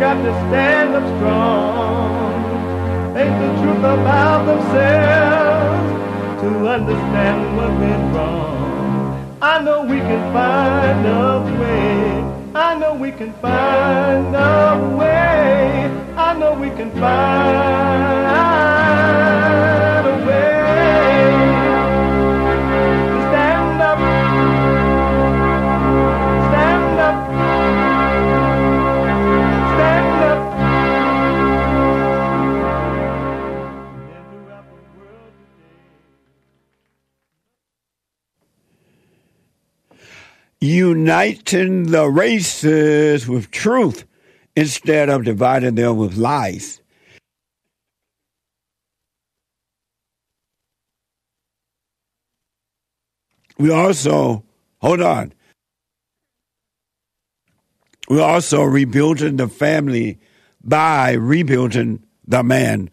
got to stand up strong, think the truth about themselves, to understand what went wrong. I know we can find a way, I know we can find a way, I know we can find a way. Uniting the races with truth instead of dividing them with lies. We're also rebuilding the family by rebuilding the man.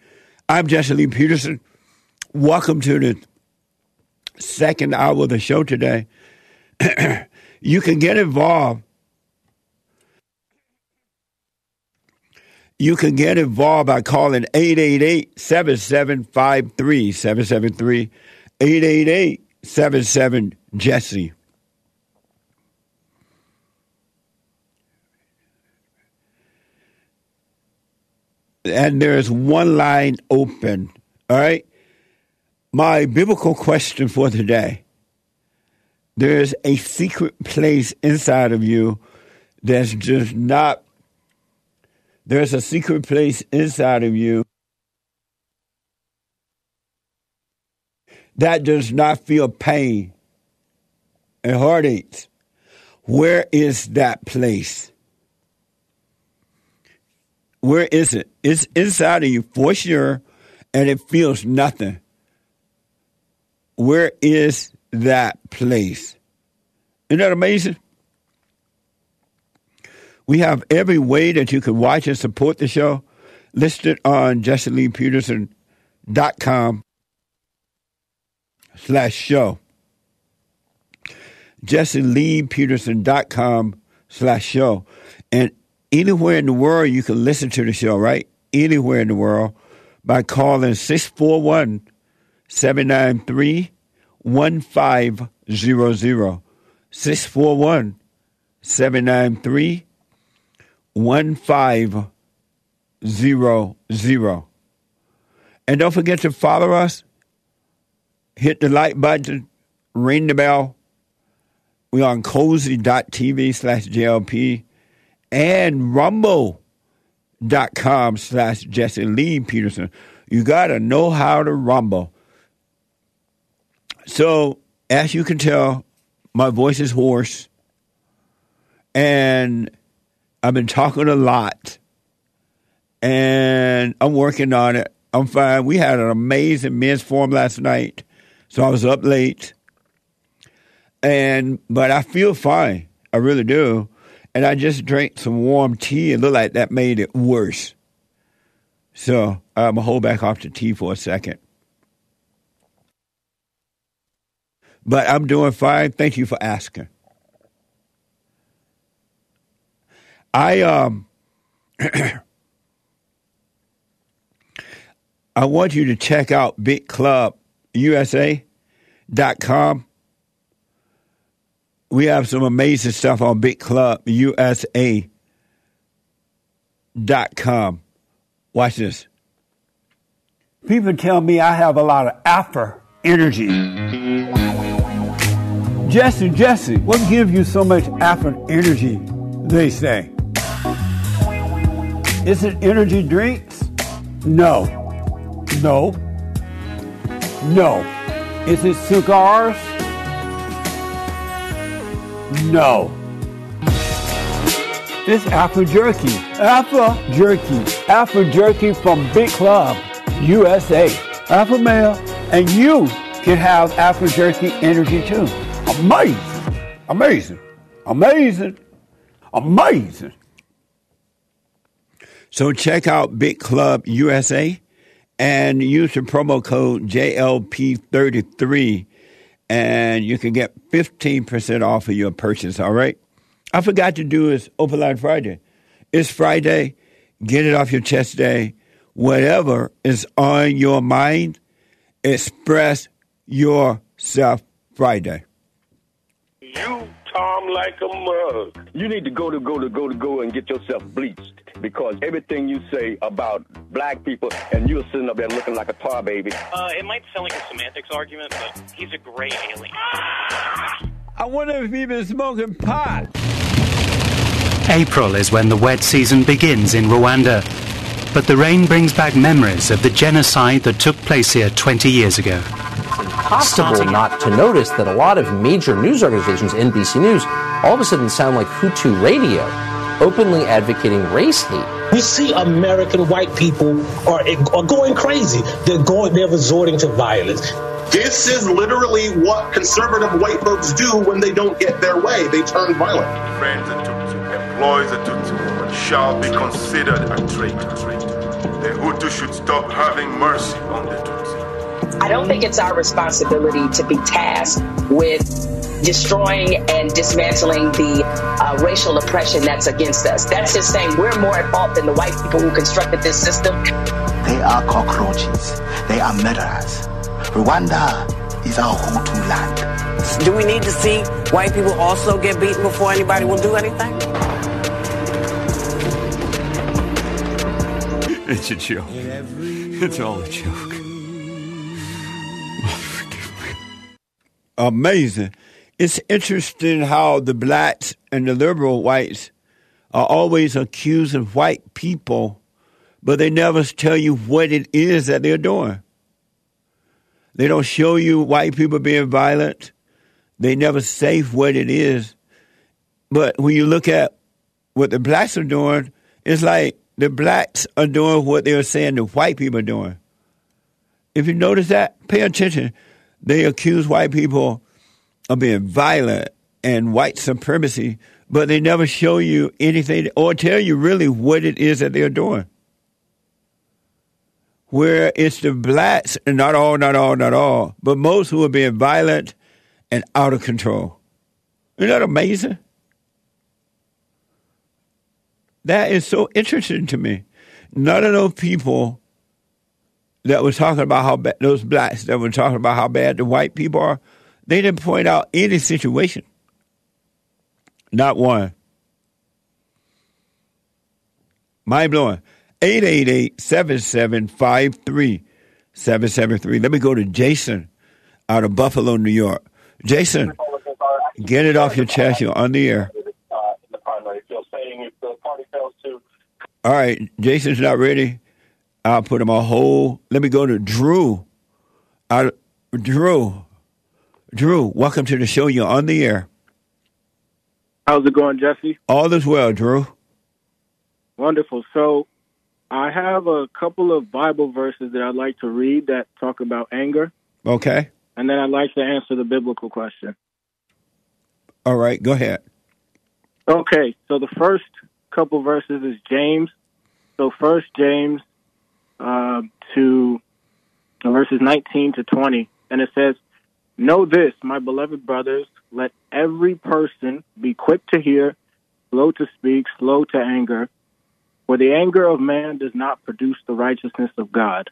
I'm Jesse Lee Peterson. Welcome to the second hour of the show today. You can get involved. You can get involved by calling 888-7753-773, 888-77-JESSE. And there's one line open, all right? My biblical question for today. There's a secret place inside of you that's just not. There's a secret place inside of you that does not feel pain and heartaches. Where is that place? Where is it? It's inside of you for sure, and it feels nothing. Where is that place? Isn't that amazing? We have every way that you can watch and support the show listed on jessieleepeterson.com /show. jessieleepeterson.com /show. And anywhere in the world you can listen to the show, right? Anywhere in the world by calling 641-793 1500, 641-793-1500. And don't forget to follow us. Hit the like button. Ring the bell. We're on cozy.tv /JLP and rumble.com /Jesse Lee Peterson. You got to know how to rumble. So, as you can tell, my voice is hoarse, and I've been talking a lot, and I'm working on it. I'm fine. We had an amazing men's forum last night, so I was up late, but I feel fine. I really do, and I just drank some warm tea, and it looked like that made it worse. So, I'm going to hold back off the tea for a second. But I'm doing fine. Thank you for asking. I want you to check out BigClubUSA.com. We have some amazing stuff on BigClubUSA.com. Watch this. People tell me I have a lot of alpha energy. Jesse, what gives you so much alpha energy, they say? Is it energy drinks? No. Is it cigars? No. It's Afro jerky from Big Club USA. Alpha male, and you can have Afro jerky energy too. Amazing. So check out Big Club USA and use the promo code JLP33 and you can get 15% off of your purchase, all right? I forgot to do is Open Line Friday. It's Friday. Get it off your chest today. Whatever is on your mind, express yourself Friday. You Tom like a mug. You need to go and get yourself bleached, because everything you say about black people, and you're sitting up there looking like a tar baby. It might sound like a semantics argument, but he's a gray alien. I wonder if he's been smoking pot. April is when the wet season begins in Rwanda, but the rain brings back memories of the genocide that took place here 20 years ago. Impossible not to notice that a lot of major news organizations, NBC News, all of a sudden sound like Hutu Radio, openly advocating race hate. We see American white people are going crazy. They're resorting to violence. This is literally what conservative white folks do when they don't get their way. They turn violent. Friends of Tutsi, employees of Tutsi, shall be considered a traitor. The Hutu should stop having mercy on the Tutsi. I don't think it's our responsibility to be tasked with destroying and dismantling the racial oppression that's against us. That's just saying we're more at fault than the white people who constructed this system. They are cockroaches. They are murderers. Rwanda is our Hutu land. Do we need to see white people also get beaten before anybody will do anything? It's a joke. It's all a joke. Amazing. It's interesting how the blacks and the liberal whites are always accusing white people, but they never tell you what it is that they're doing. They don't show you white people being violent. They never say what it is. But when you look at what the blacks are doing, it's like the blacks are doing what they're saying the white people are doing. If you notice that, pay attention. They accuse white people of being violent and white supremacy, but they never show you anything or tell you really what it is that they're doing. Where it's the blacks, and not all, but most who are being violent and out of control. Isn't that amazing? That is so interesting to me. None of those people that was talking about how bad, those blacks that were talking about how bad the white people are, they didn't point out any situation. Not one. Mind blowing. 888-7753-773. Let me go to Jason out of Buffalo, New York. Jason, get it off your chest. You're on the air. All right. Jason's not ready. I'll put him on hold. Let me go to Drew. Drew, welcome to the show. You're on the air. How's it going, Jesse? All is well, Drew. Wonderful. So I have a couple of Bible verses that I'd like to read that talk about anger. Okay. And then I'd like to answer the biblical question. All right, go ahead. Okay, so the first couple verses is James. So first James to verses 19 to 20, and it says, "Know this, my beloved brothers, let every person be quick to hear, slow to speak, slow to anger. For the anger of man does not produce the righteousness of God."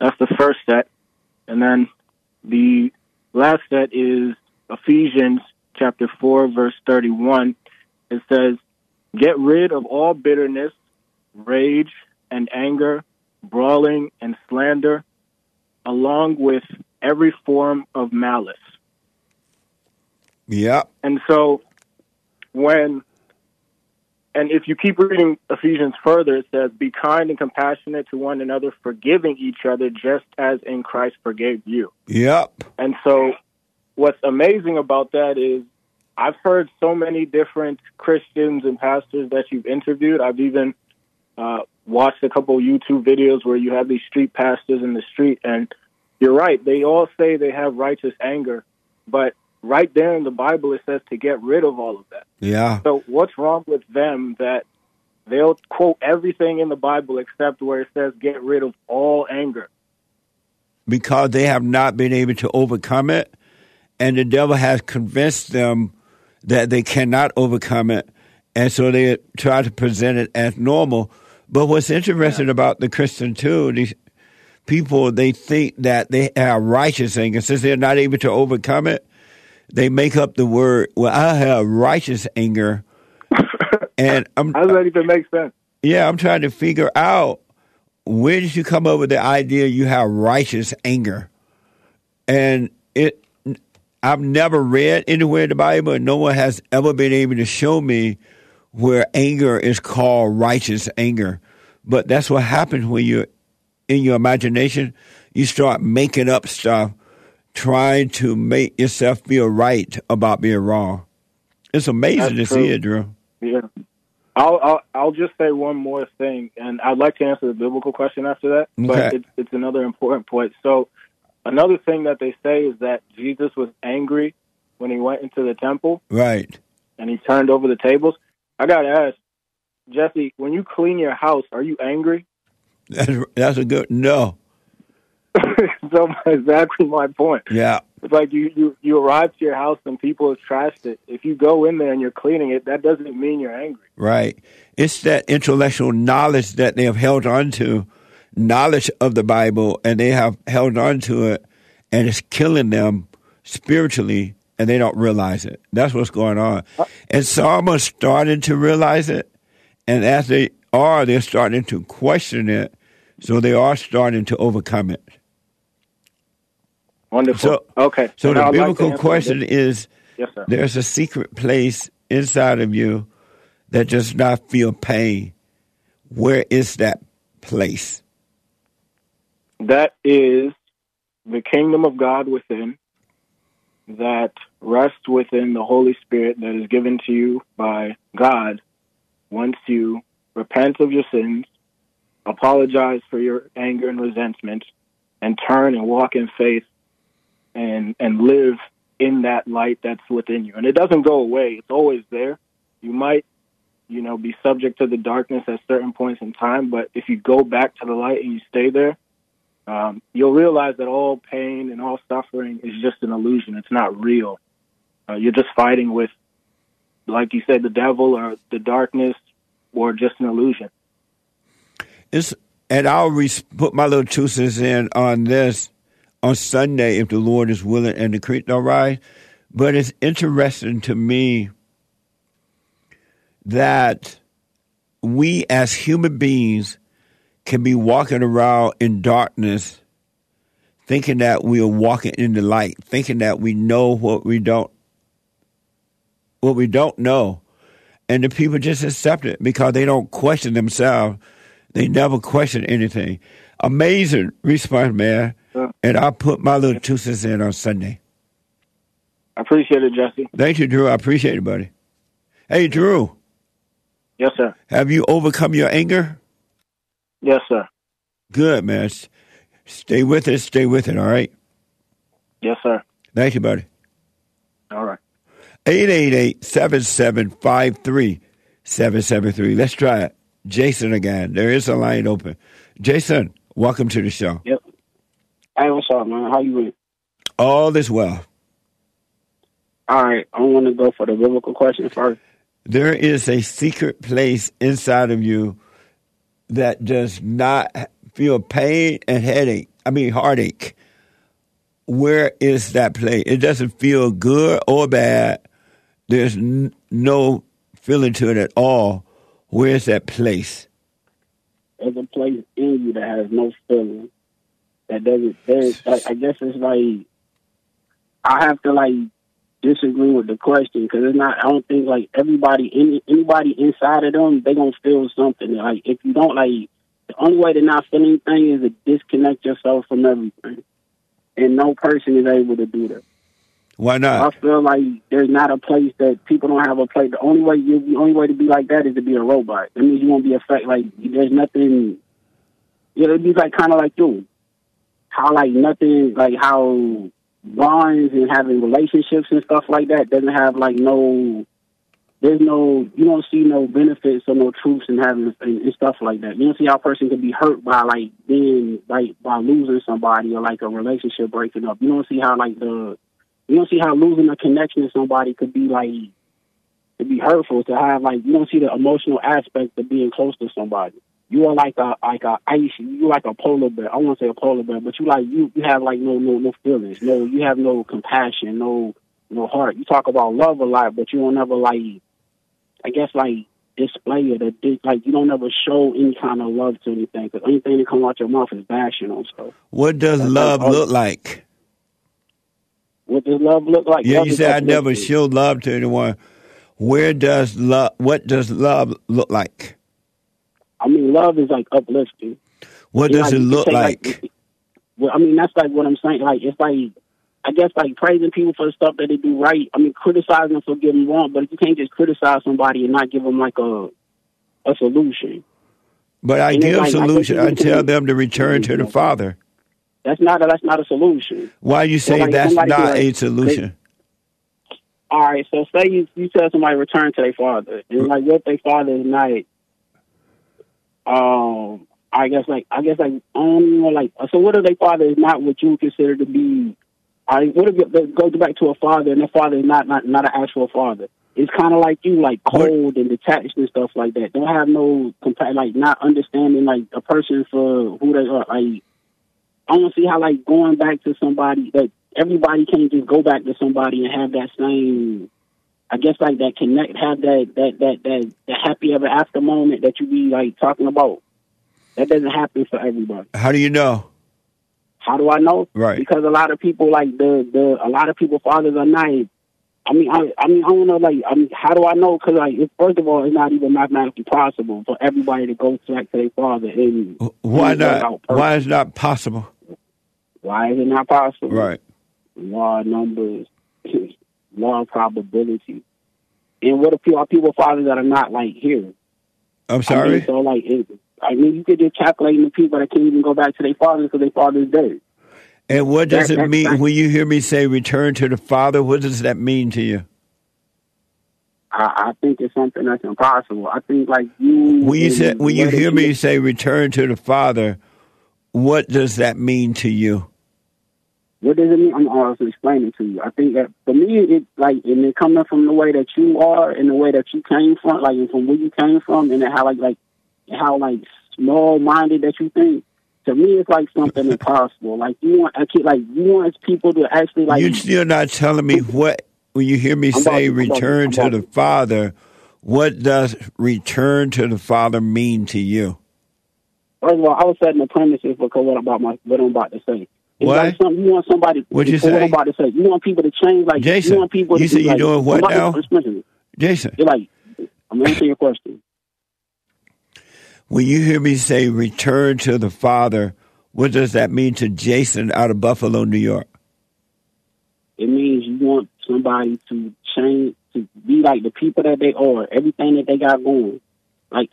That's the first set. And then the last set is Ephesians chapter 4, verse 31. It says, "Get rid of all bitterness, rage, and anger, brawling, and slander, along with every form of malice." Yeah. And so And if you keep reading Ephesians further, it says, "Be kind and compassionate to one another, forgiving each other, just as in Christ forgave you." Yep. And so what's amazing about that is I've heard so many different Christians and pastors that you've interviewed. I've even watched a couple YouTube videos where you have these street pastors in the street, and you're right. They all say they have righteous anger, but right there in the Bible, it says to get rid of all of that. Yeah. So what's wrong with them that they'll quote everything in the Bible except where it says get rid of all anger? Because they have not been able to overcome it, and the devil has convinced them that they cannot overcome it, and so they try to present it as normal. But what's interesting about the Christian too, these people, they think that they have righteous anger. Since they're not able to overcome it, they make up the word, well, I have righteous anger. And I don't think that makes sense. Yeah, I'm trying to figure out, where did you come up with the idea you have righteous anger? And I've never read anywhere in the Bible, and no one has ever been able to show me where anger is called righteous anger. But that's what happens when you're in your imagination. You start making up stuff, trying to make yourself feel right about being wrong. It's amazing that's to see it, Drew. Yeah. I'll just say one more thing, and I'd like to answer the biblical question after that, but it's another important point. So another thing that they say is that Jesus was angry when he went into the temple. Right. And he turned over the tables. I got to ask, Jesse, when you clean your house, are you angry? That's a good no. So exactly my point. Yeah. It's like you arrive to your house and people have trashed it. If you go in there and you're cleaning it, that doesn't mean you're angry. Right. It's that intellectual knowledge that they have held on to, knowledge of the Bible, and they have held on to it, and it's killing them spiritually, and they don't realize it. That's what's going on. And some are starting to realize it, and as they are, they're starting to question it, so they are starting to overcome it. Wonderful. So, okay. So the biblical question is, yes, sir, there's a secret place inside of you that does not feel pain. Where is that place? That is the kingdom of God within, that rests within the Holy Spirit that is given to you by God once you repent of your sins, apologize for your anger and resentment, and turn and walk in faith and live in that light that's within you. And it doesn't go away. It's always there. You might, be subject to the darkness at certain points in time, but if you go back to the light and you stay there, you'll realize that all pain and all suffering is just an illusion. It's not real. You're just fighting with, like you said, the devil or the darkness or just an illusion. And I'll put my little 2 cents in on this on Sunday, if the Lord is willing and the creek don't rise. But it's interesting to me that we as human beings can be walking around in darkness thinking that we are walking in the light, thinking that we know what we don't know. And the people just accept it because they don't question themselves. They never question anything. Amazing response, man. Sure. And I'll put my little 2 cents in on Sunday. I appreciate it, Jesse. Thank you, Drew. I appreciate it, buddy. Hey, Drew. Yes, sir. Have you overcome your anger? Yes, sir. Good, man. Stay with it, all right? Yes, sir. Thank you, buddy. All right. 888-775-3773. Let's try it. Jason again. There is a line open. Jason, welcome to the show. Yep. Hey, what's up, man? How you doing? All is well. All right. I want to go for the biblical question first. There is a secret place inside of you that does not feel pain and heartache. Where is that place? It doesn't feel good or bad. There's no feeling to it at all. Where is that place? There's a place in you that has no feeling. That doesn't. I guess it's like I have to disagree with the question because it's not. I don't think anybody inside of them, they gonna feel something. If you don't the only way to not feel anything is to disconnect yourself from everything, and no person is able to do that. Why not? I feel like there's not a place that people don't have a place. The only way to be like that is to be a robot. That means you won't be affected. There's nothing. Yeah, it'd be kind of like you. How nothing how bonds and having relationships and stuff like that doesn't have you don't see no benefits or no truths in having and stuff like that. You don't see how a person can be hurt by by losing somebody or a relationship breaking up. You don't see how you don't see how losing a connection to somebody could be could be hurtful to have you don't see the emotional aspect of being close to somebody. You are like a ice. You like a polar bear. I won't say a polar bear, but you have like no feelings. No, you have no compassion. No heart. You talk about love a lot, but you don't ever display it. You don't ever show any kind of love to anything, because anything that comes out your mouth is bashing on stuff. What does love look like? What does love look like? Yeah, you say I never show love to anyone. What does love look like? I mean, love is like uplifting. What does it look like? Well, I mean, that's like what I'm saying. Like, it's like, I guess, like praising people for the stuff that they do right. I mean, criticizing them for getting wrong, but you can't just criticize somebody and not give them like a solution. But I give a solution. I tell them to return to the Father. That's not a solution. Why you say that's not a solution? All right, so say you tell somebody return to their Father, and like what their Father is not. So what if their Father is not what you consider to be? What if it goes back to a father, and their father is not an actual father? It's kind of like you, like cold and detached and stuff like that. Don't have no not understanding like a person for who they are. Like, I don't see how like going back to somebody that everybody can't just go back to somebody and have that same, I guess, like that connect, have that happy ever after moment that you be like talking about. That doesn't happen for everybody. How do you know? How do I know? Right. Because a lot of people like a lot of people fathers are not. I mean, I don't know. Like, I mean, how do I know? Because like, first of all, it's not even mathematically possible for everybody to go back to their father. And why not? Why is not possible? Why is it not possible? Right. Law of numbers, law of probability, and what are people fathers that are not like here? I'm sorry. I mean, so like. You could just calculate the people that can't even go back to their father because their father is dead. And what does it mean when you hear me say return to the Father? What does that mean to you? I think it's something that's impossible. I think like you... When you hear me say return to the Father, what does that mean to you? What does it mean? I'm also explaining to you. I think that for me, it's like, and it coming from the way that you are and the way that you came from, like, and from where you came from, and how how small-minded that you think. To me, it's like something impossible. Like you want people to actually like. You're still not telling me what when you hear me say "return to the Father." What does "return to the Father" mean to you? First of all, I was setting the premises because what I'm about to say. It's what? Like you want somebody? What you say? What I'm about to say? You want people to change? Like Jason, you want people? You say you're like, doing what now? Jason, you're like, I'm answering your question. When you hear me say return to the Father, what does that mean to Jason out of Buffalo, New York? It means you want somebody to change, to be like the people that they are, everything that they got going. Like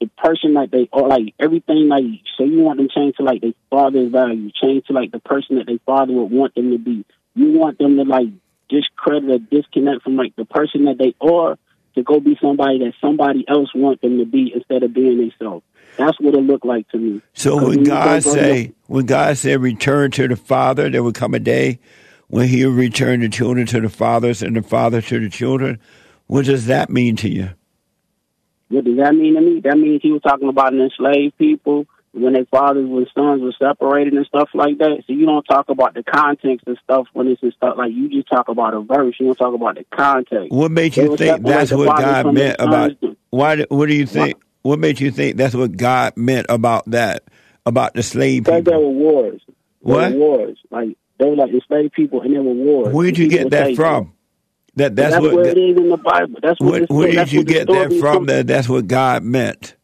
the person that they are, like everything, like, so you want them change to like their father's value, change to like the person that their father would want them to be. You want them to like discredit or disconnect from like the person that they are, to go be somebody that somebody else wants them to be instead of being themselves. That's what it looked like to me. So when God said return to the Father, there would come a day when He'll return the children to the fathers and the fathers to the children. What does that mean to you? What does that mean to me? That means He was talking about enslaved people when their fathers and sons were separated and stuff like that. So you don't talk about the context and stuff when it's and stuff. Like, you just talk about a verse. You don't talk about the context. What made you think that's what God meant about... What do you think... What made you think that's what God meant about that, about the slave people? There were wars. What? There were wars. Like, they were like enslaved people, and there were wars. Where did you get that from? That's what it is in the Bible. That's what. Where did you get that from, that that's what God meant?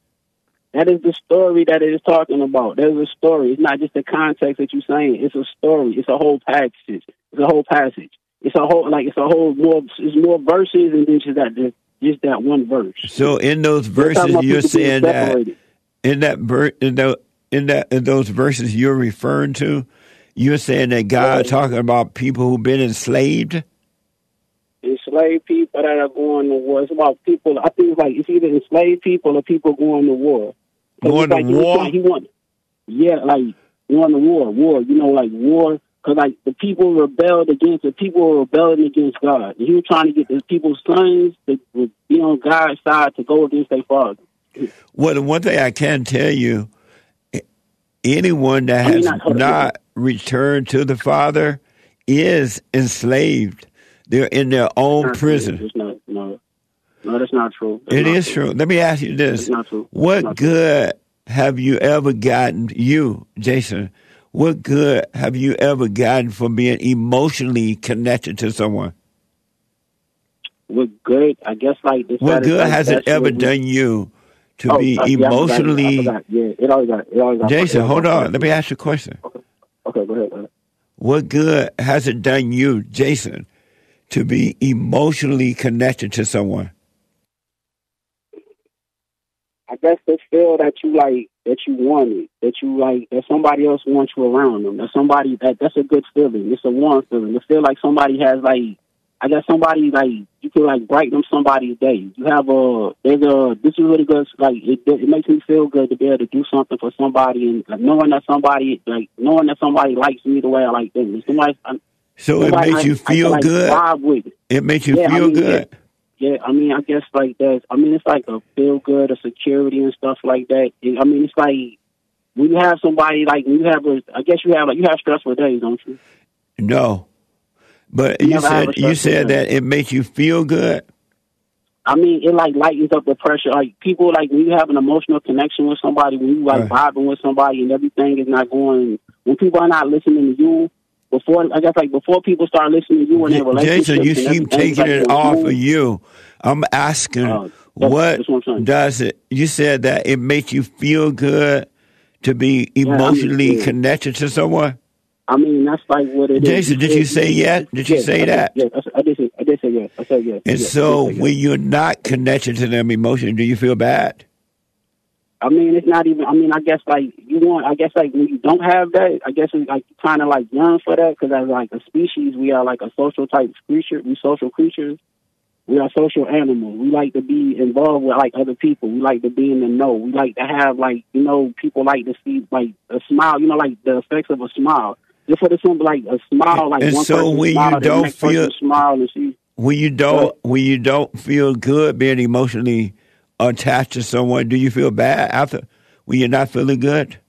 That is the story that it is talking about. There's a story. It's not just the context that you're saying. It's a story. It's a whole passage. It's more verses, and then just that one verse. So in those verses, you're saying that in those verses you're referring to, you're saying that God is talking about people who've been enslaved. Enslaved people that are going to war. It's about people. I think it's either enslaved people or people going to war. Going to war? Going to war. War. You know, like war. Because like the people rebelled against it. People were rebelling against God. He was trying to get the people's sons to be on God's side to go against their father. Well, one thing I can tell you, anyone that has not returned to the Father is enslaved. They're in their own prison. It's not, no, that's not true. It is true. Let me ask you this. What good have you ever gotten, you, Jason, what good have you ever gotten from being emotionally connected to someone? What good, I guess, like this. What good has it ever done you to be emotionally? Yeah, it always got. Jason, hold on. Let me ask you a question. Okay, go ahead. What good has it done you, Jason, to be emotionally connected to someone? I guess they feel that you like, that you want it, that you like, that somebody else wants you around them, that somebody, that's a good feeling. It's a warm feeling. You feel like somebody has like, I guess somebody like, you can like brighten somebody's day. You have a, there's a, this is really good. Like it makes me feel good to be able to do something for somebody and like, knowing that somebody likes me the way I like them. So it makes you feel good. It makes you feel good. Yeah, I mean, I guess like that. I mean, it's like a feel good, a security and stuff like that. I mean, it's like when you have somebody like I guess you have like stressful days, don't you? No, but you said that it makes you feel good. I mean, it like lightens up the pressure. Like people like when you have an emotional connection with somebody, when you like vibing with somebody, and everything is not going. When people are not listening to you. Before people start listening to you in their relationship. Jason, you keep taking it off of you. I'm asking what does it, you said that it makes you feel good to be emotionally connected to someone? I mean, that's like what it is. Jason, did you say yes? Did you say that? Yes, I did say yes. I said yes. And so when you're not connected to them emotionally, do you feel bad? I mean, it's not even, I mean, I guess, like, when you don't have that, I guess it's, like, kind of, like, yearn for that, because as, like, a species, we are, like, a social-type creature. We social creatures. We are social animals. We like to be involved with, like, other people. We like to be in the know. We like to have, like, you know, people like to see, like, a smile, you know, like, the effects of a smile. Just for the simple, like, a smile, like, and one so person smile, the next person smile, and she... when you don't feel good being emotionally attached to someone, do you feel bad after when you're not feeling good?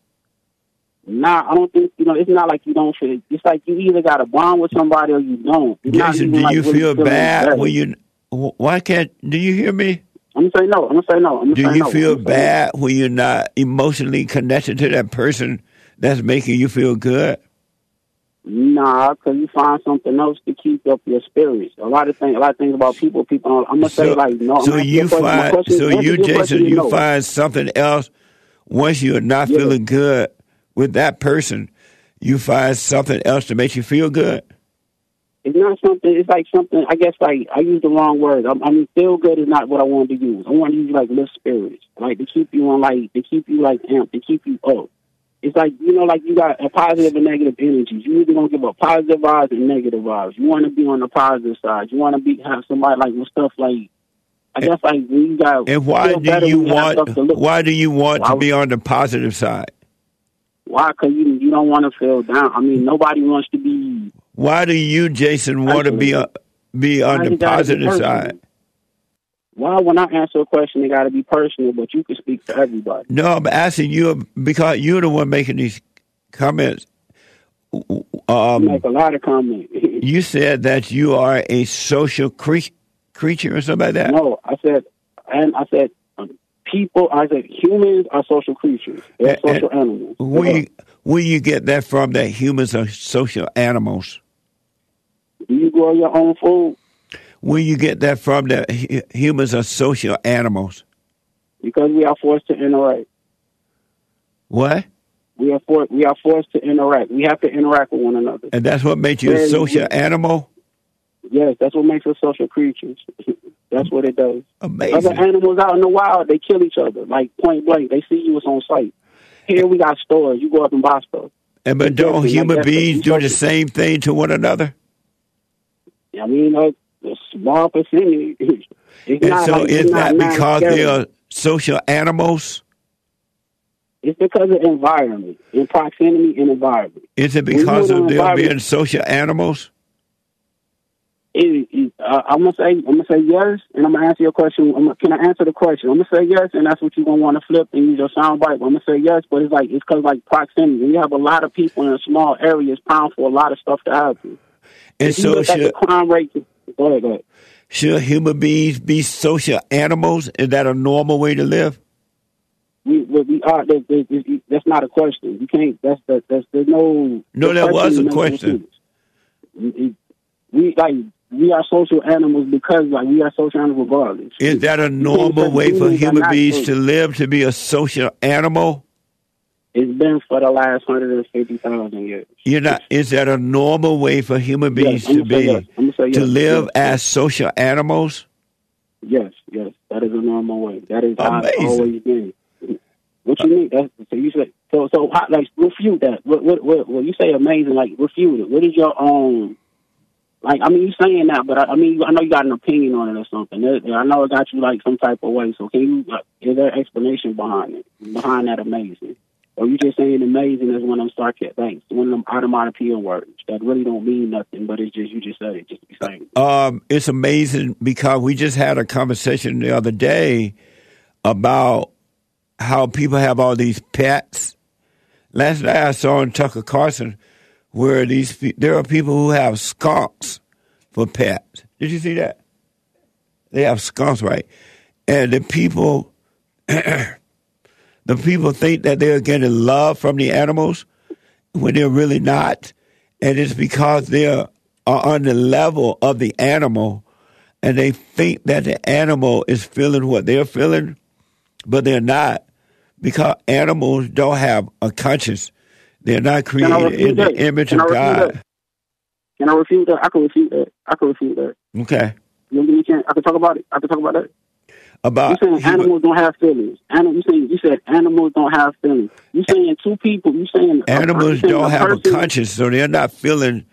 Nah, I don't think, you know, it's not like you don't feel, it's like you either got a bond with somebody or you don't. Jason, do you feel bad when you, why can't, do you hear me? I'm going to say no. Do you feel bad when you're not emotionally connected to that person that's making you feel good? Nah, because you find something else to keep up your spirits. A lot of things about people don't, I'm going to say like, no. So you, Jason, find something else once you're not feeling good with that person. You find something else to make you feel good. It's not something, it's like something, I guess like, I use the wrong word. I mean, feel good is not what I wanted to use. I want to use like lift spirits, like to keep you on like, to keep you like amped, to keep you up. It's like, you know, like you got a positive and negative energies. You either going to give up positive vibes and negative vibes. You want to be on the positive side. You want to be have somebody like with stuff like, I guess like when you got. And why do you want to be on the positive side? Why? Because you don't want to feel down. I mean, nobody wants to be. Why do you, Jason, want to be on the positive side? Why, when I answer a question, it got to be personal, but you can speak to everybody. No, I'm asking you because you're the one making these comments. You make a lot of comments. You said that you are a social creature or something like that? No, I said people, I said humans are social creatures. They're social animals. Where you get that from, that humans are social animals? Do you grow your own food? Where you get that from, that humans are social animals? Because we are forced to interact. What? We are forced to interact. We have to interact with one another. And that's what makes you a social animal? Yes, that's what makes us social creatures. That's what it does. Amazing. Other animals out in the wild, they kill each other, like point blank. They see you, it's on sight. Here we got stores. You go up and buy stuff. But don't human beings do the same thing to one another? I mean, a small percentage. Is that because they are social animals? It's because of environment, in proximity and environment. Is it because of them being social animals? I'm gonna say yes, and I'm gonna answer your question. Can I answer the question? I'm gonna say yes, and that's what you're gonna want to flip and use your soundbite. I'm gonna say yes, but it's because proximity. You have a lot of people in a small area is bound for a lot of stuff to happen. And if so, the crime rate. Go ahead. Should human beings be social animals? Is that a normal way to live? We are. That's not a question. You can't. There's no. No, that was a question. We are social animals because we are social animals regardless. Is that a normal way for human beings to live, to be a social animal? It's been for the last 150,000 years. You're not. Is that a normal way for human beings to live as social animals? Yes. That is a normal way. That is how it's always been. What you mean? Refute that. What you say amazing? Refute it. What is your own? You're saying that, but I know you got an opinion on it or something. I know it got you some type of way. So can you? Is there an explanation behind it? Behind that amazing? Or you just saying amazing is one of them sarcastic things, one of them onomatopoeia words that really don't mean nothing, but it's just you just said it, just be saying. It's amazing because we just had a conversation the other day about how people have all these pets. Last night I saw on Tucker Carlson where there are people who have skunks for pets. Did you see that? They have skunks, right? And the people, the people think that they're getting love from the animals when they're really not. And it's because they are on the level of the animal and they think that the animal is feeling what they're feeling, but they're not. Because animals don't have a conscience. They're not created in the image of God. Can I refute that? I can refute that. Okay. You give me a chance? I can talk about that. About you're saying animals don't have feelings. You said animals don't have feelings. You're saying two people. You're saying animals don't have a conscience, so they're not feeling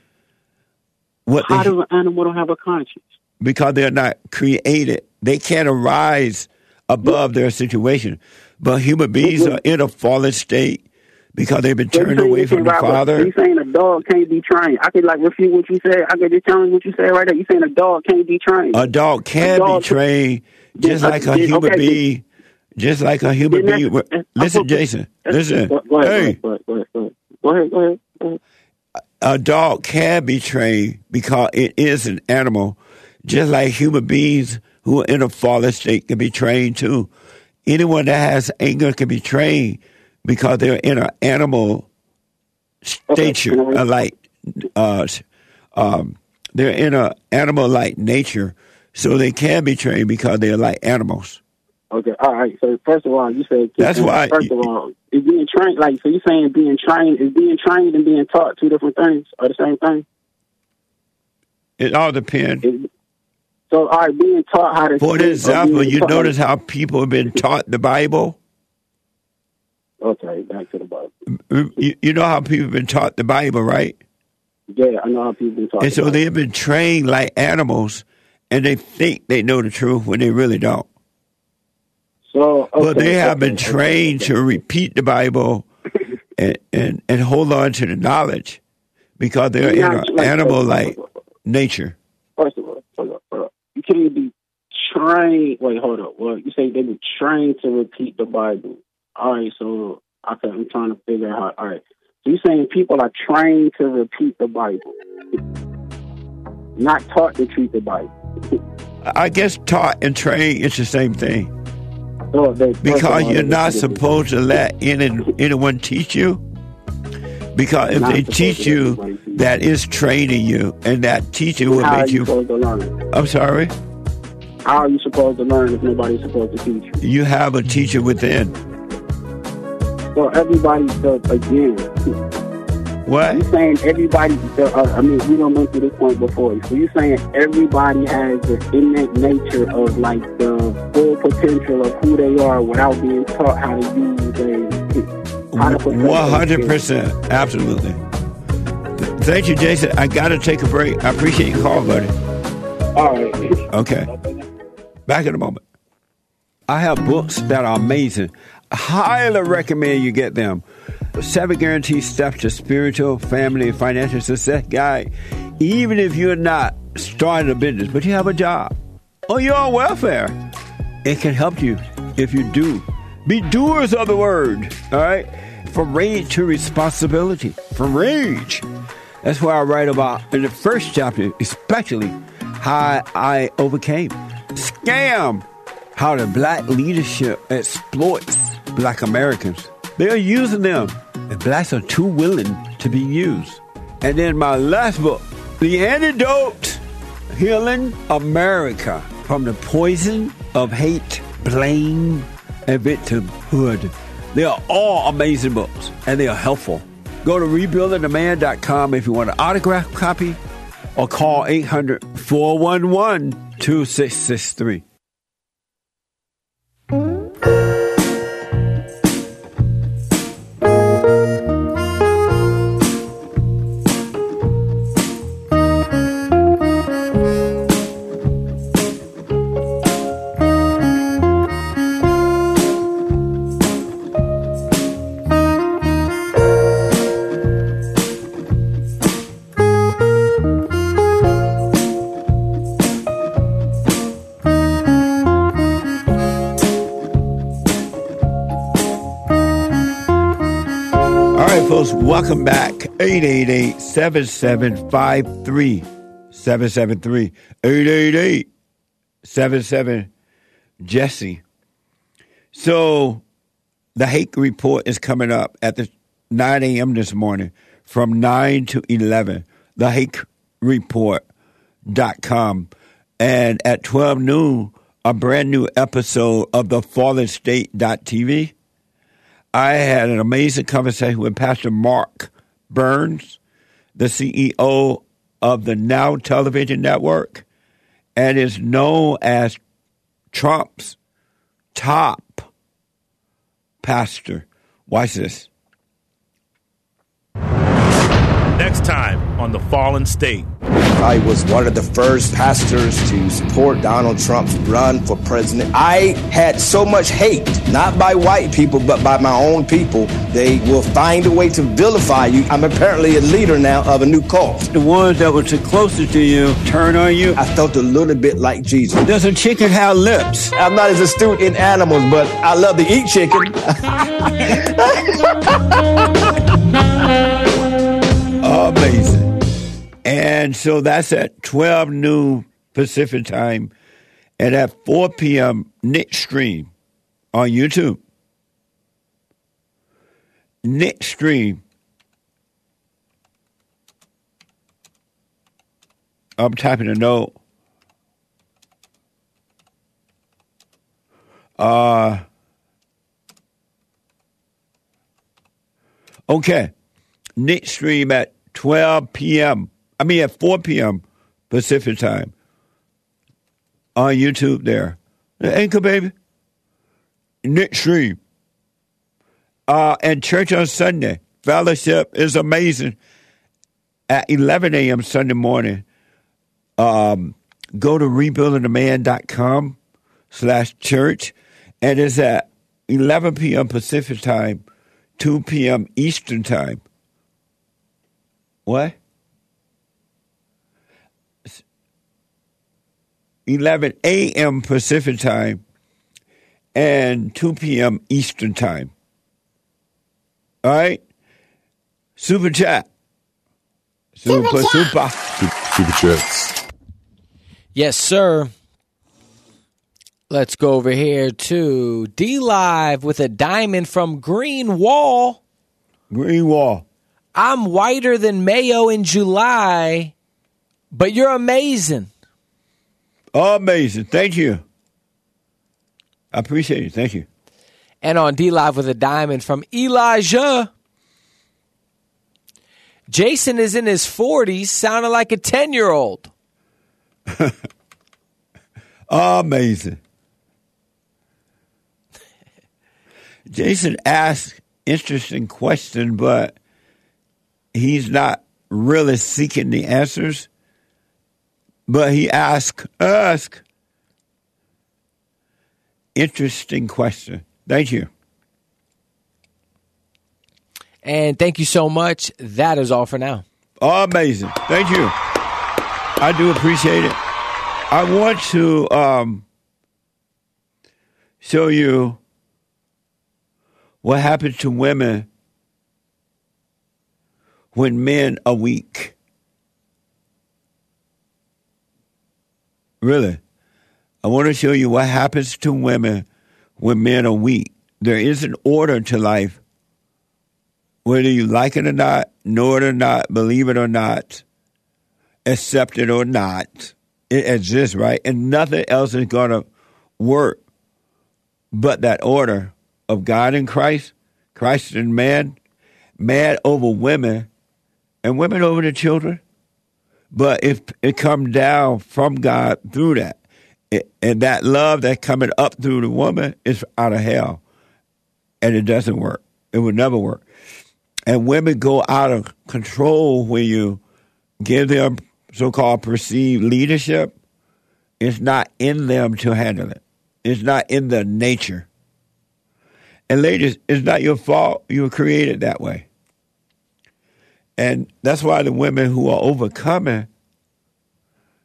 what. How does an animal don't have a conscience? Because they're not created. They can't arise above their situation. But human beings are in a fallen state because they've been turned away from the Father. You're saying a dog can't be trained. I could refute what you said. I could just challenge what you said right there. You're saying a dog can't be trained. A dog can be trained just like a human being. Listen, Jason. Listen. Go ahead. A dog can be trained because it is an animal, just like human beings who are in a fallen state can be trained too. Anyone that has anger can be trained because they're in an animal stature, they're in an animal-like nature, so they can be trained because they're like animals. Okay, all right. So first of all, you said it's being trained. So you're saying being trained and being taught two different things are the same thing? It all depends. So, all right, being taught how to... For example, you notice how people have been taught the Bible? Okay, back to the Bible. You know how people have been taught the Bible, right? Yeah, I know how people have been taught the Bible. And so they've been trained like animals, and they think they know the truth when they really don't. But they have been trained to repeat the Bible and hold on to the knowledge because they're in an animal-like nature. First of all, you can't be trained. Wait, hold up. Well, you say they were trained to repeat the Bible. All right, so I'm trying to figure out. All right, so you're saying people are trained to repeat the Bible, not taught to treat the Bible. I guess taught and trained is the same thing. Oh, because you're not supposed to let anyone teach you. Because if they teach you, that is training you, and that teaching will make you... How are you supposed to learn? I'm sorry? How are you supposed to learn if nobody's supposed to teach you? You have a teacher within. Well, everybody does again. What? You're saying everybody... we don't went through this point before. So you're saying everybody has the innate nature of, the full potential of who they are without being taught how to use their... 100%. Absolutely. Thank you, Jason. I got to take a break. I appreciate your call, buddy. All right. Okay. Back in a moment. I have books that are amazing. I highly recommend you get them. 7 Guaranteed Steps to Spiritual, Family, and Financial Success Guide even if you're not starting a business, but you have a job or you're on welfare, it can help you if you do. Be doers of the word, all right? From rage to responsibility, from rage. That's why I write about in the first chapter, especially how I overcame. Scam, how the black leadership exploits black Americans. They are using them, and blacks are too willing to be used. And then my last book, The Antidote, Healing America from the Poison of Hate, Blame, and Victimhood. They are all amazing books, and they are helpful. Go to RebuildingTheMan.com if you want an autographed copy, or call 800-411-2663. Welcome back. 888-775-3773. 888-77-JESSE. So the Hake Report is coming up at the 9 a.m. this morning from 9 to 11. TheHakeReport.com. And at 12 noon, a brand new episode of TheFallenState.tv. I had an amazing conversation with Pastor Mark Burns, the CEO of the Now Television Network, and is known as Trump's top pastor. Watch this. Next time on The Fallen State. I was one of the first pastors to support Donald Trump's run for president. I had so much hate, not by white people, but by my own people. They will find a way to vilify you. I'm apparently a leader now of a new cause. The ones that were too closer to you turn on you. I felt a little bit like Jesus. Does a chicken have lips? I'm not as astute in animals, but I love to eat chicken. Amazing. And so that's at 12 noon Pacific time, and at 4 p.m., Nick Stream on YouTube. Nick Stream. I'm typing a note. Okay. Nick Stream at 12 p.m. I mean, at 4 p.m. Pacific time on YouTube there. The Anchor, baby. Nick Stream. And church on Sunday. Fellowship is amazing. At 11 a.m. Sunday morning, go to rebuildingtheman.com/church. And it's at 11 p.m. Pacific time, 2 p.m. Eastern time. What? 11 a.m. Pacific time and 2 p.m. Eastern time. All right? Super chat. Super chats. Yes, sir. Let's go over here to D-Live with a diamond from Greenwall. Greenwall. I'm whiter than mayo in July, but you're amazing. Amazing. Thank you. I appreciate you. Thank you. And on D-Live with a diamond from Elijah. Jason is in his 40s, sounding like a 10-year-old. Amazing. Jason asks interesting question, but he's not really seeking the answers. But he asked interesting question. Thank you. And thank you so much. That is all for now. Amazing. Thank you. I do appreciate it. I want to show you what happens to women when men are weak. Really. I want to show you what happens to women when men are weak. There is an order to life. Whether you like it or not, know it or not, believe it or not, accept it or not, it exists, right? And nothing else is going to work but that order of God in Christ, Christ and man, man over women, and women over the children. But if it comes down from God through that, and that love that's coming up through the woman is out of hell, and it doesn't work. It would never work. And women go out of control when you give them so-called perceived leadership. It's not in them to handle it. It's not in their nature. And ladies, it's not your fault. You were created that way. And that's why the women who are overcoming,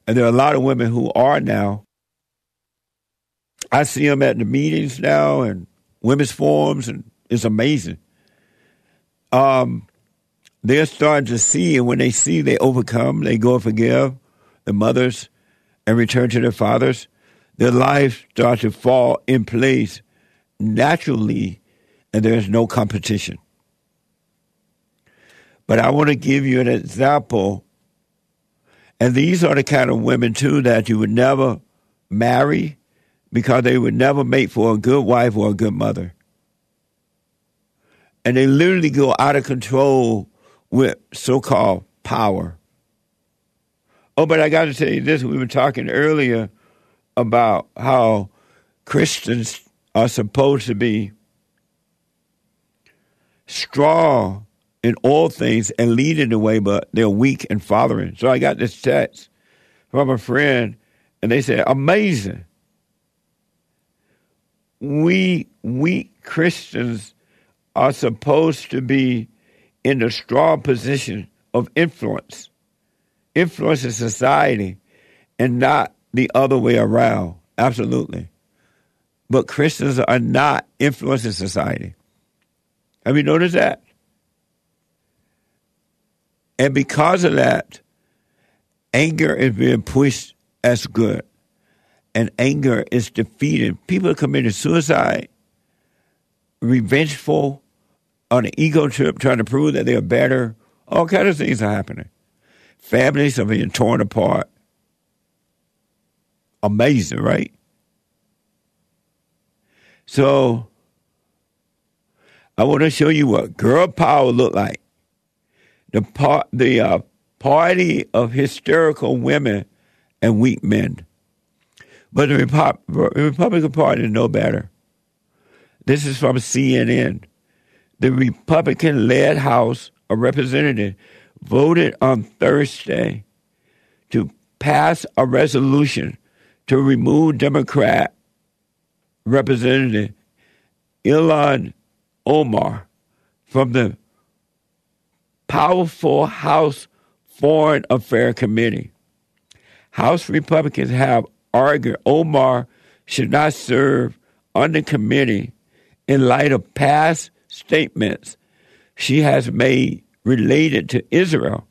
and there are a lot of women who are now, I see them at the meetings now and women's forums, and it's amazing. They're starting to see, and when they see, they overcome. They go and forgive the mothers and return to their fathers. Their lives start to fall in place naturally, and there is no competition. But I want to give you an example, and these are the kind of women, too, that you would never marry because they would never make for a good wife or a good mother. And they literally go out of control with so-called power. Oh, but I got to tell you this. We were talking earlier about how Christians are supposed to be strong in all things and leading the way, but they're weak and following. So I got this text from a friend, and they said, amazing. We weak Christians are supposed to be in the strong position of influence in society, and not the other way around. Absolutely. But Christians are not influencing society. Have you noticed that? And because of that, anger is being pushed as good, and anger is defeated. People committing suicide, revengeful, on an ego trip, trying to prove that they are better. All kinds of things are happening. Families are being torn apart. Amazing, right? So I want to show you what girl power looked like. The party of hysterical women and weak men. But the Republican Party is no better. This is from CNN. The Republican-led House of Representatives voted on Thursday to pass a resolution to remove Democrat Representative Ilhan Omar from the powerful House Foreign Affairs Committee. House Republicans have argued Omar should not serve on the committee in light of past statements she has made related to Israel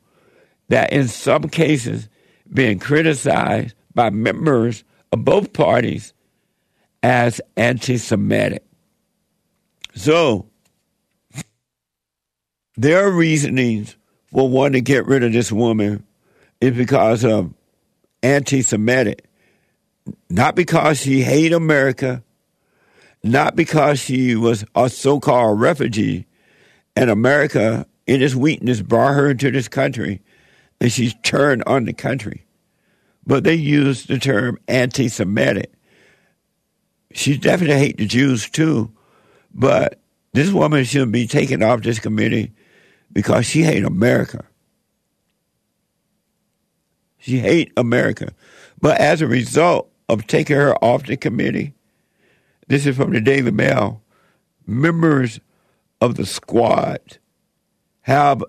that in some cases being criticized by members of both parties as anti-Semitic. So, their reasonings for wanting to get rid of this woman is because of anti-Semitic. Not because she hated America, not because she was a so-called refugee, and America, in its weakness, brought her into this country, and she's turned on the country. But they used the term anti-Semitic. She definitely hates the Jews, too, but this woman shouldn't be taken off this committee because she hates America. She hates America. But as a result of taking her off the committee, this is from the Daily Mail, members of the squad have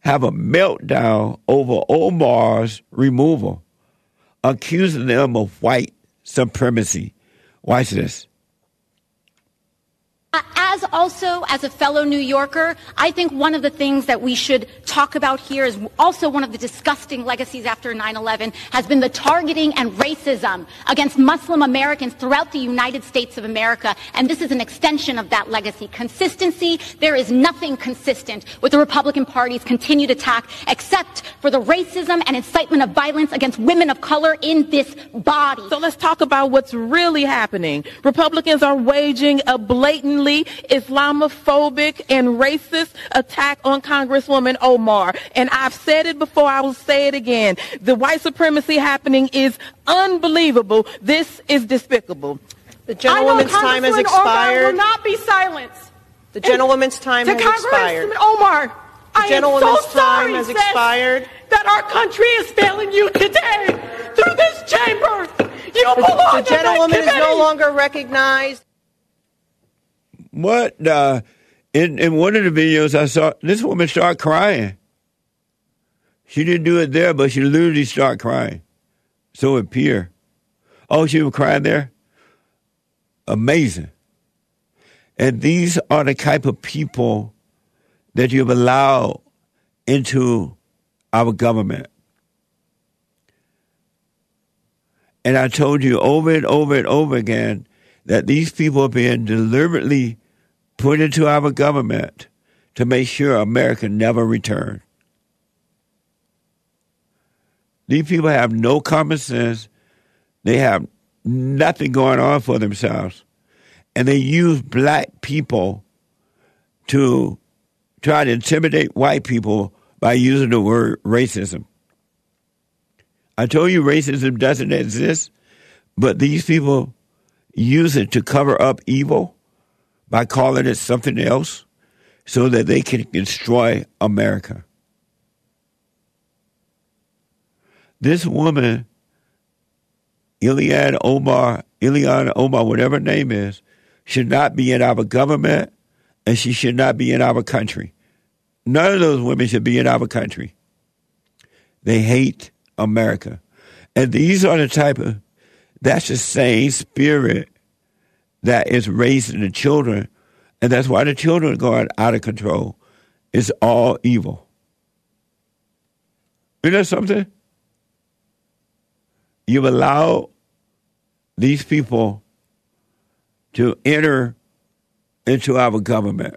have a meltdown over Omar's removal, accusing them of white supremacy. Watch this. As a fellow New Yorker, I think one of the things that we should talk about here is also one of the disgusting legacies after 9/11 has been the targeting and racism against Muslim Americans throughout the United States of America. And this is an extension of that legacy. Consistency, there is nothing consistent with the Republican Party's continued attack except for the racism and incitement of violence against women of color in this body. So let's talk about what's really happening. Republicans are waging a blatantly Islamophobic and racist attack on Congresswoman Omar. And I've said it before, I will say it again. The white supremacy happening is unbelievable. This is despicable. The gentlewoman's time has expired. Omar will not be silenced. The gentlewoman's time has expired. Congresswoman Omar, I am so sorry that our country is failing you today through this chamber. You belong in that committee. The gentlewoman is no longer recognized. What in one of the videos I saw, this woman started crying. She didn't do it there, but she literally started crying. So it appeared. Oh, she was crying there? Amazing. And these are the type of people that you've allowed into our government. And I told you over and over and over again that these people are being deliberately put into our government to make sure America never returns. These people have no common sense. They have nothing going on for themselves. And they use black people to try to intimidate white people by using the word racism. I told you racism doesn't exist, but these people use it to cover up evil by calling it something else so that they can destroy America. This woman, Ilhan Omar, whatever her name is, should not be in our government, and she should not be in our country. None of those women should be in our country. They hate America. And these are the type of, that's the same spirit that is raising the children, and that's why the children are going out of control. It's all evil. You know something? You've allowed these people to enter into our government.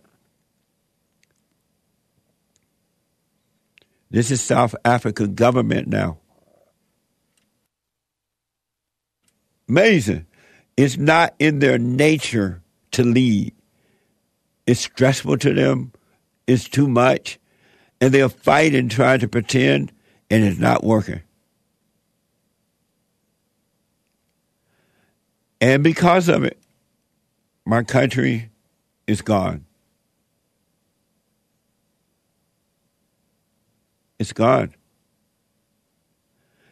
This is South African government now. Amazing. It's not in their nature to lead. It's stressful to them. It's too much. And they're fighting, trying to pretend, and it's not working. And because of it, my country is gone. It's gone.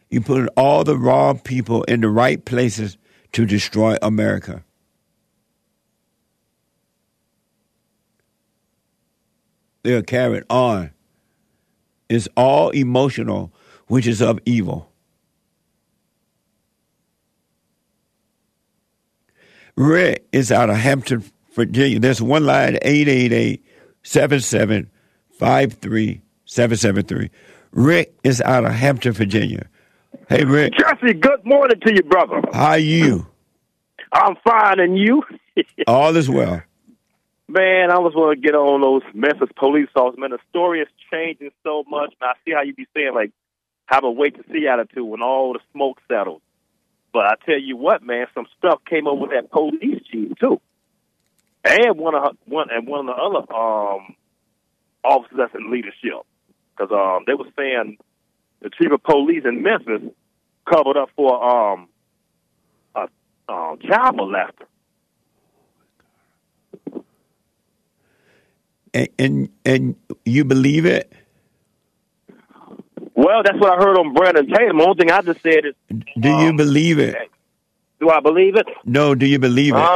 You put all the wrong people in the right places to destroy America. They're carried on. It's all emotional, which is of evil. Rick is out of Hampton, Virginia. There's one line, 888-775-3773. Rick is out of Hampton, Virginia. Hey, Rick. Jesse, good morning to you, brother. How are you? I'm fine, and you? All is well. Man, I just want to get on those Memphis police officers. Man, the story is changing so much. And I see how you be saying, like, have a wait-to-see attitude when all the smoke settles. But I tell you what, man, some stuff came over with that police chief, too. And one of the other officers that's in leadership. Because they were saying the chief of police in Memphis covered up for a child molester. And you believe it? Well, that's what I heard on Brandon Tatum. The only thing I just said is... Do you believe it? Do I believe it? No, do you believe it?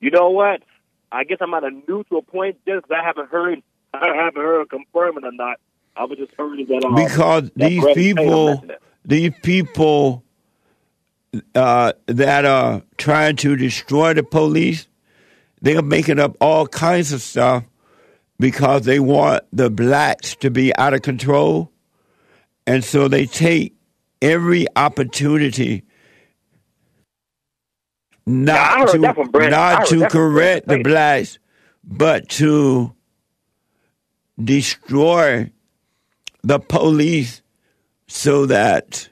You know what? I guess I'm at a neutral point just because I haven't heard I haven't heard confirming or not. I was just heard that because these people that are trying to destroy the police, they are making up all kinds of stuff because they want the blacks to be out of control. And so they take every opportunity not to correct the blacks, but to destroy the police so that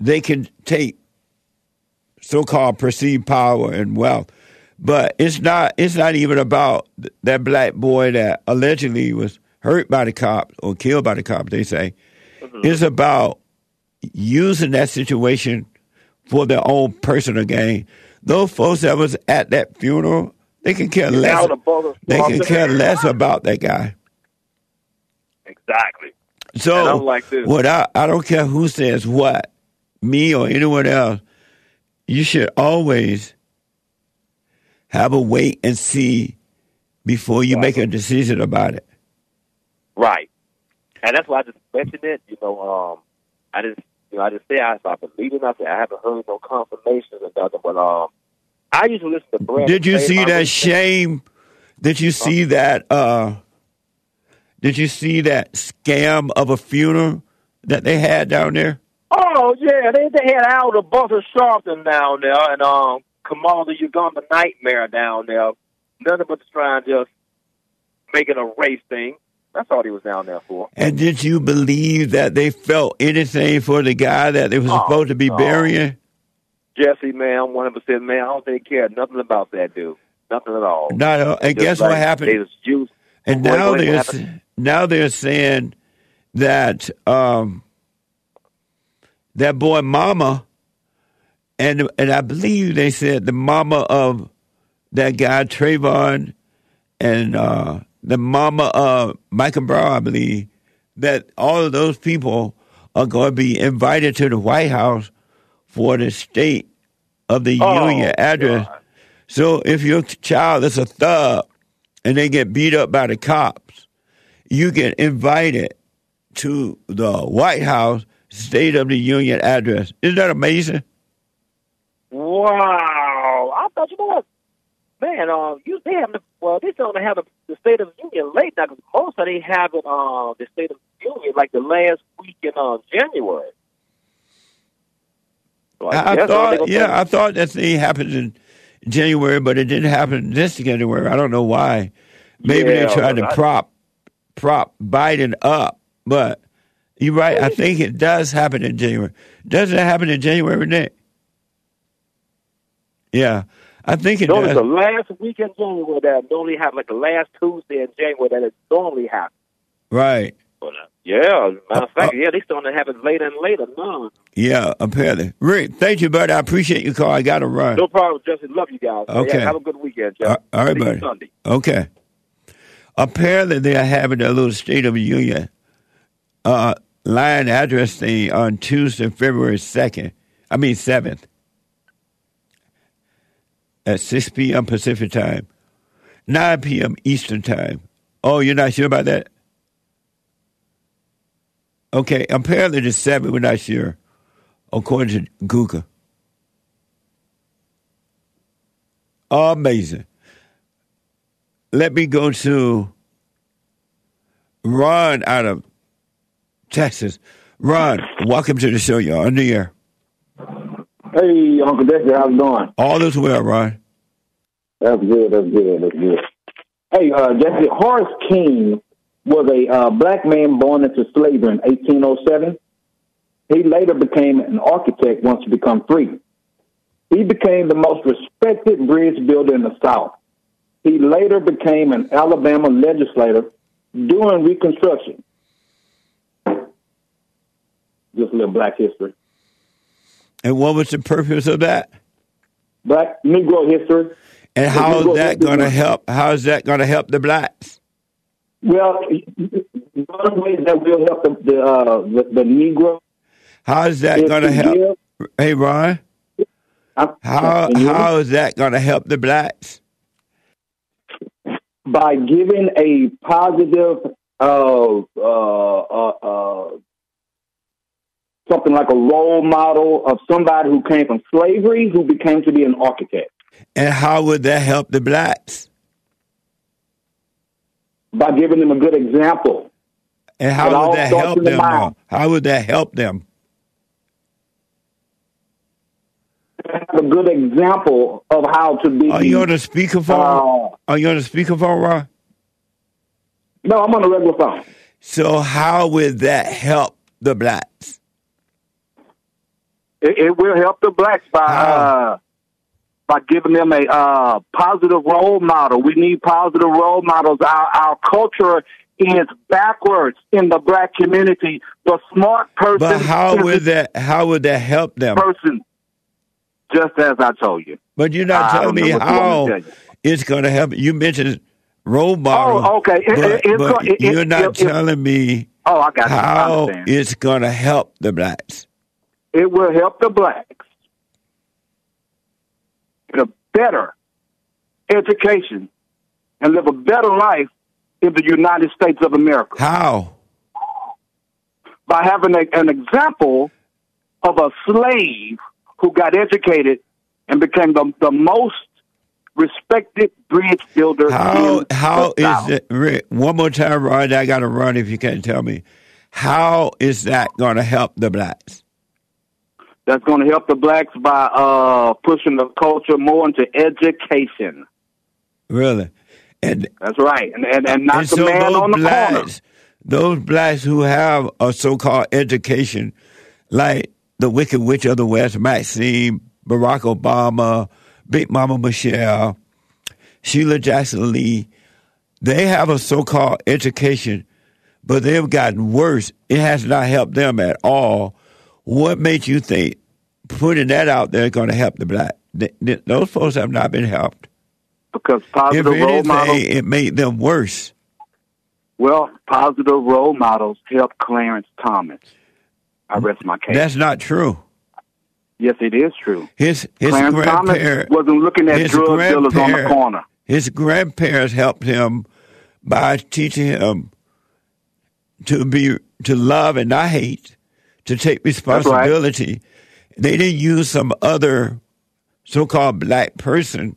they can take so-called perceived power and wealth. But it's not even about that black boy that allegedly was hurt by the cops or killed by the cops, they say. Mm-hmm. It's about using that situation for their own personal gain. Those folks that was at that funeral, they can care less. About that guy. Exactly. So like this. What I don't care who says what, me or anyone else, you should always have a wait and see before you make a decision about it. Right. And that's why I just mentioned it. I believe it. I said I haven't heard no confirmations or nothing, but I used to listen to Brandon. Did you see that scam of a funeral that they had down there? Oh yeah, they had Alda Buster Sharpton down there and Kamal the Uganda Nightmare down there. Nothing but trying to just make it a race thing. That's all he was down there for. And did you believe that they felt anything for the guy that they were supposed to be burying? Jesse, man, I'm 100%, man, I don't think they cared nothing about that dude. Nothing at all. And guess what happened? Now they're saying that that boy mama, and I believe they said the mama of that guy Trayvon and the mama of Michael Brown, I believe, that all of those people are going to be invited to the White House for the State of the Union address. God. So if your child is a thug and they get beat up by the cops, you get invited to the White House State of the Union address. Isn't that amazing? Wow. I thought, you know what? Man, they don't have the State of the Union late now, because most of they have it the State of the Union like the last week in January. So I thought that thing happened in January, but it didn't happen this January. I don't know why. Maybe they tried to prop Biden up, but you're right. I think it does happen in January. Doesn't it happen in January, Nick? Yeah. I think it does. It's the last week in January that normally happens, like the last Tuesday in January that it normally happens. Right. But, matter of fact, they starting to happen later and later. No. Yeah, apparently. Rick, thank you, buddy. I appreciate your call. I got to run. No problem, Justin. Love you guys. Okay. Yeah, have a good weekend, Justin. All right, buddy. Sunday. Okay. Apparently, they are having a little State of the Union line address thing on Tuesday, February 2nd. I mean, 7th. At 6 p.m. Pacific time, 9 p.m. Eastern time. Oh, you're not sure about that? Okay, apparently the 7th, we're not sure, according to Google. Amazing. Let me go to Ron out of Texas. Ron, welcome to the show, y'all. On the air. Hey, Uncle Dexter, how's it going? All is well, Ron. That's good. Hey, Jesse, Horace King was a black man born into slavery in 1807. He later became an architect once he became free. He became the most respected bridge builder in the South. He later became an Alabama legislator during Reconstruction. Just a little black history. And what was the purpose of that? Black Negro history. And how is that going to help the blacks? Well, one of the ways that will help the Negro. How is that going to help? Hey, Ron. How is that going to help the blacks? by giving a positive something like a role model of somebody who came from slavery who became to be an architect. And how would that help the blacks? By giving them a good example. And how would that help them? How would that help them? Have a good example of how to be. Are you on the speakerphone? Are you on the speakerphone, Ron? No, I'm on the regular phone. So how would that help the blacks? It will help the blacks by giving them a positive role model. We need positive role models. Our culture is backwards in the black community. The smart person. But how would that help them? Person, just as I told you. But you're not telling me how it's going to help. You mentioned role model. Oh, okay. But you're not telling me how it's going to help the blacks. It will help the blacks get a better education and live a better life in the United States of America. How? By having an example of a slave who got educated and became the most respected bridge builder. How is it? Rick, one more time, Ron. I got to run if you can't tell me. How is that going to help the blacks? That's going to help the blacks by pushing the culture more into education. Really? And that's right. And not the man on the corner. Those blacks who have a so-called education, like the Wicked Witch of the West, Maxine, Barack Obama, Big Mama Michelle, Sheila Jackson Lee, they have a so-called education, but they've gotten worse. It has not helped them at all. What made you think putting that out there is going to help the black? Those folks have not been helped. Because positive role models... it made them worse. Well, positive role models helped Clarence Thomas. I rest my case. That's not true. Yes, it is true. His grandparents wasn't looking at drug dealers on the corner. His grandparents helped him by teaching him to love and not hate, to take responsibility. Right. They didn't use some other so-called black person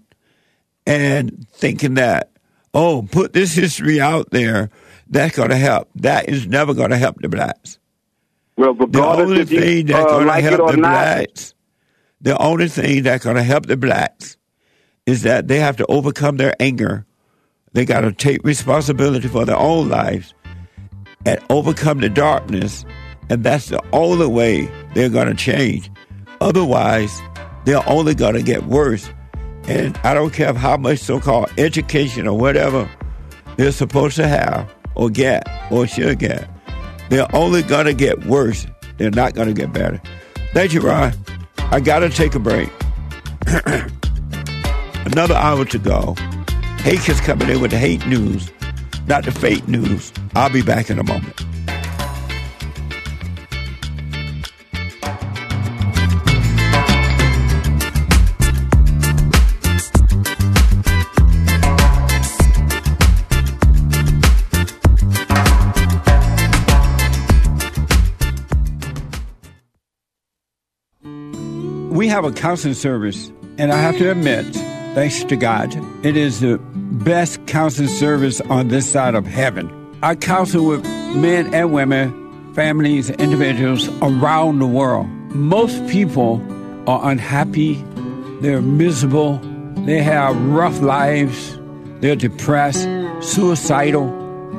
and thinking that, oh, put this history out there, that's going to help. That is never going to help the blacks. Well, the only thing that's going to help the blacks is that they have to overcome their anger. They got to take responsibility for their own lives and overcome the darkness. And that's the only way they're going to change. Otherwise, they're only going to get worse. And I don't care how much so-called education or whatever they're supposed to have or get or should get. They're only going to get worse. They're not going to get better. Thank you, Ron. I got to take a break. Another hour to go. Hake is coming in with the hate news, not the fake news. I'll be back in a moment. We have a counseling service, and I have to admit, thanks to God, it is the best counseling service on this side of heaven. I counsel with men and women, families, individuals around the world. Most people are unhappy, they're miserable, they have rough lives, they're depressed, suicidal,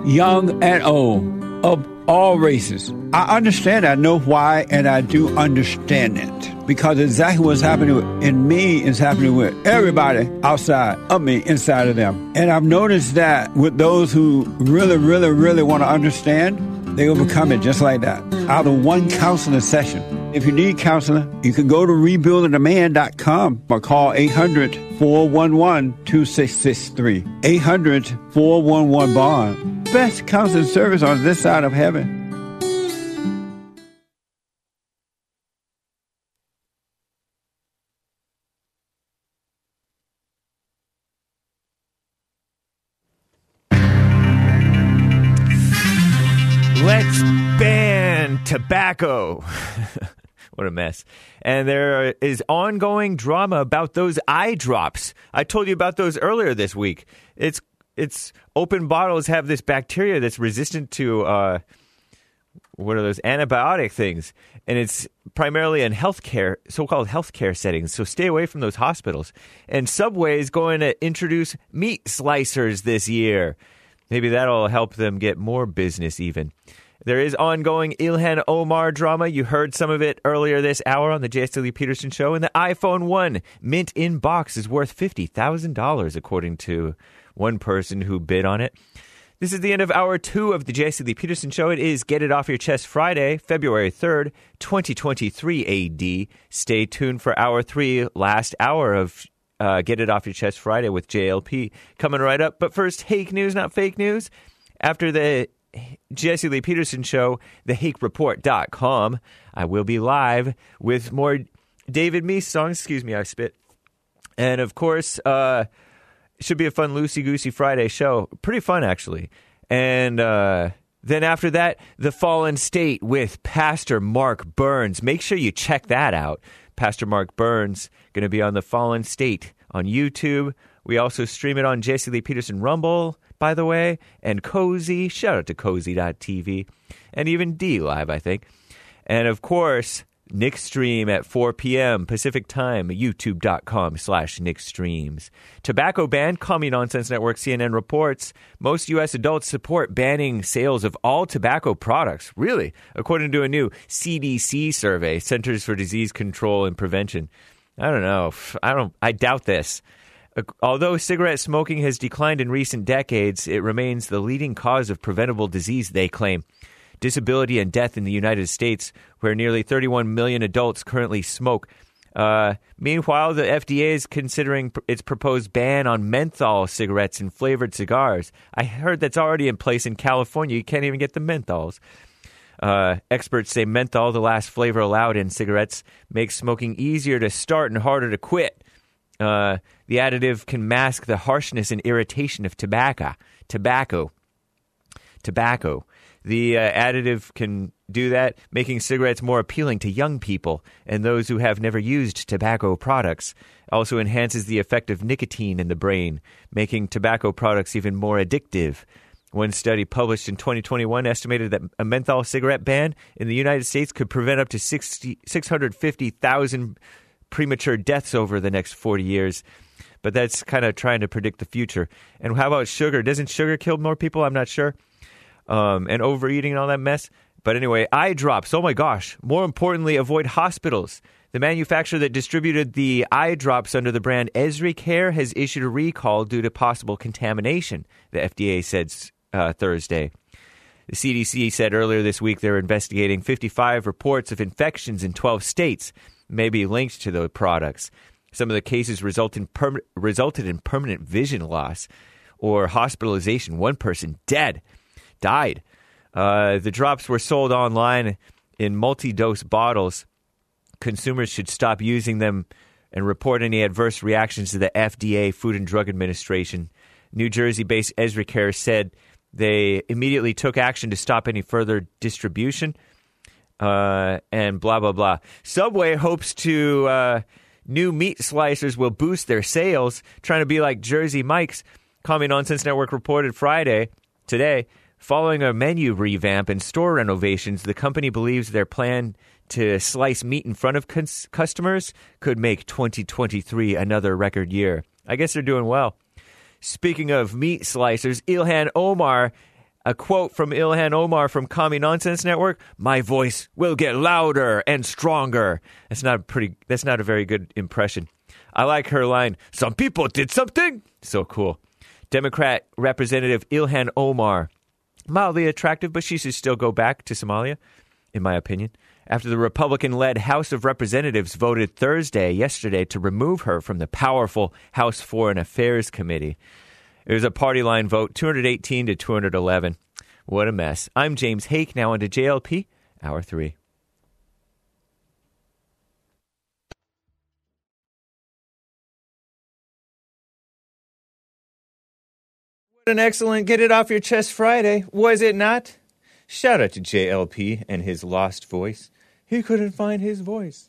young and old, of all races. I understand, I know why, and I do understand it. Because exactly what's happening in me is happening with everybody outside of me, inside of them. And I've noticed that with those who really, really, really want to understand, they overcome it just like that. Out of one counseling session. If you need counseling, you can go to RebuildingTheMan.com or call 800-411-2663. 800-411-BOND. Best counseling service on this side of heaven. tobacco. What a mess. And there is ongoing drama about those eye drops. I told you about those earlier this week. It's open bottles have this bacteria that's resistant to what are those antibiotic things? And it's primarily in healthcare, so-called healthcare settings. So stay away from those hospitals. And Subway is going to introduce meat slicers this year. Maybe that'll help them get more business even. There is ongoing Ilhan Omar drama. You heard some of it earlier this hour on the Jesse Lee Peterson Show. And the iPhone 1 mint in box is worth $50,000, according to one person who bid on it. This is the end of Hour 2 of the Jesse Lee Peterson Show. It is Get It Off Your Chest Friday, February 3rd, 2023 A.D. Stay tuned for Hour 3, last hour of Get It Off Your Chest Friday with JLP coming right up. But first, Hake News, not Fake News. After the Jesse Lee Peterson Show, TheHakeReport.com, I will be live with more David Meese songs. Excuse me, I spit. And of course... should be a fun loosey-goosey Friday show. Pretty fun, actually. And then after that, The Fallen State with Pastor Mark Burns. Make sure you check that out. Pastor Mark Burns going to be on The Fallen State on YouTube. We also stream it on Jesse Lee Peterson Rumble, by the way, and Cozy. Shout out to cozy.tv. And even D-Live, I think. And, of course, Nick Stream at 4 p.m. Pacific Time, youtube.com/Nick Streams. Tobacco ban, Commie Nonsense Network, CNN reports. Most U.S. adults support banning sales of all tobacco products. Really? According to a new CDC survey, Centers for Disease Control and Prevention. I don't know. I doubt this. Although cigarette smoking has declined in recent decades, it remains the leading cause of preventable disease, they claim. Disability and death in the United States, where nearly 31 million adults currently smoke. Meanwhile, the FDA is considering its proposed ban on menthol cigarettes and flavored cigars. I heard that's already in place in California. You can't even get the menthols. Experts say menthol, the last flavor allowed in cigarettes, makes smoking easier to start and harder to quit. The additive can mask the harshness and irritation of tobacco. The additive can do that, making cigarettes more appealing to young people and those who have never used tobacco products. Also enhances the effect of nicotine in the brain, making tobacco products even more addictive. One study published in 2021 estimated that a menthol cigarette ban in the United States could prevent up to 650,000 premature deaths over the next 40 years. But that's kind of trying to predict the future. And how about sugar? Doesn't sugar kill more people? I'm not sure. And overeating and all that mess. But anyway, eye drops. Oh my gosh. More importantly, avoid hospitals. The manufacturer that distributed the eye drops under the brand EzriCare has issued a recall due to possible contamination, the FDA said Thursday. The CDC said earlier this week they're investigating 55 reports of infections in 12 states, maybe linked to the products. Some of the cases resulted in permanent vision loss or hospitalization. One person died. The drops were sold online in multi-dose bottles. Consumers should stop using them and report any adverse reactions to the FDA, Food and Drug Administration. New Jersey-based EzriCare said they immediately took action to stop any further distribution and blah, blah, blah. Subway hopes to new meat slicers will boost their sales, trying to be like Jersey Mike's. Commie Nonsense Network reported today, following a menu revamp and store renovations, the company believes their plan to slice meat in front of customers could make 2023 another record year. I guess they're doing well. Speaking of meat slicers, Ilhan Omar, a quote from Ilhan Omar from Commie Nonsense Network, "My voice will get louder and stronger." That's not a very good impression. I like her line, "Some people did something." So cool. Democrat Representative Ilhan Omar, mildly attractive, but she should still go back to Somalia, in my opinion, after the Republican-led House of Representatives voted yesterday, to remove her from the powerful House Foreign Affairs Committee. It was a party-line vote, 218 to 211. What a mess. I'm James Hake, now on to JLP, Hour 3. An excellent Get It Off Your Chest Friday, was it not? Shout out to JLP and his lost voice. He couldn't find his voice.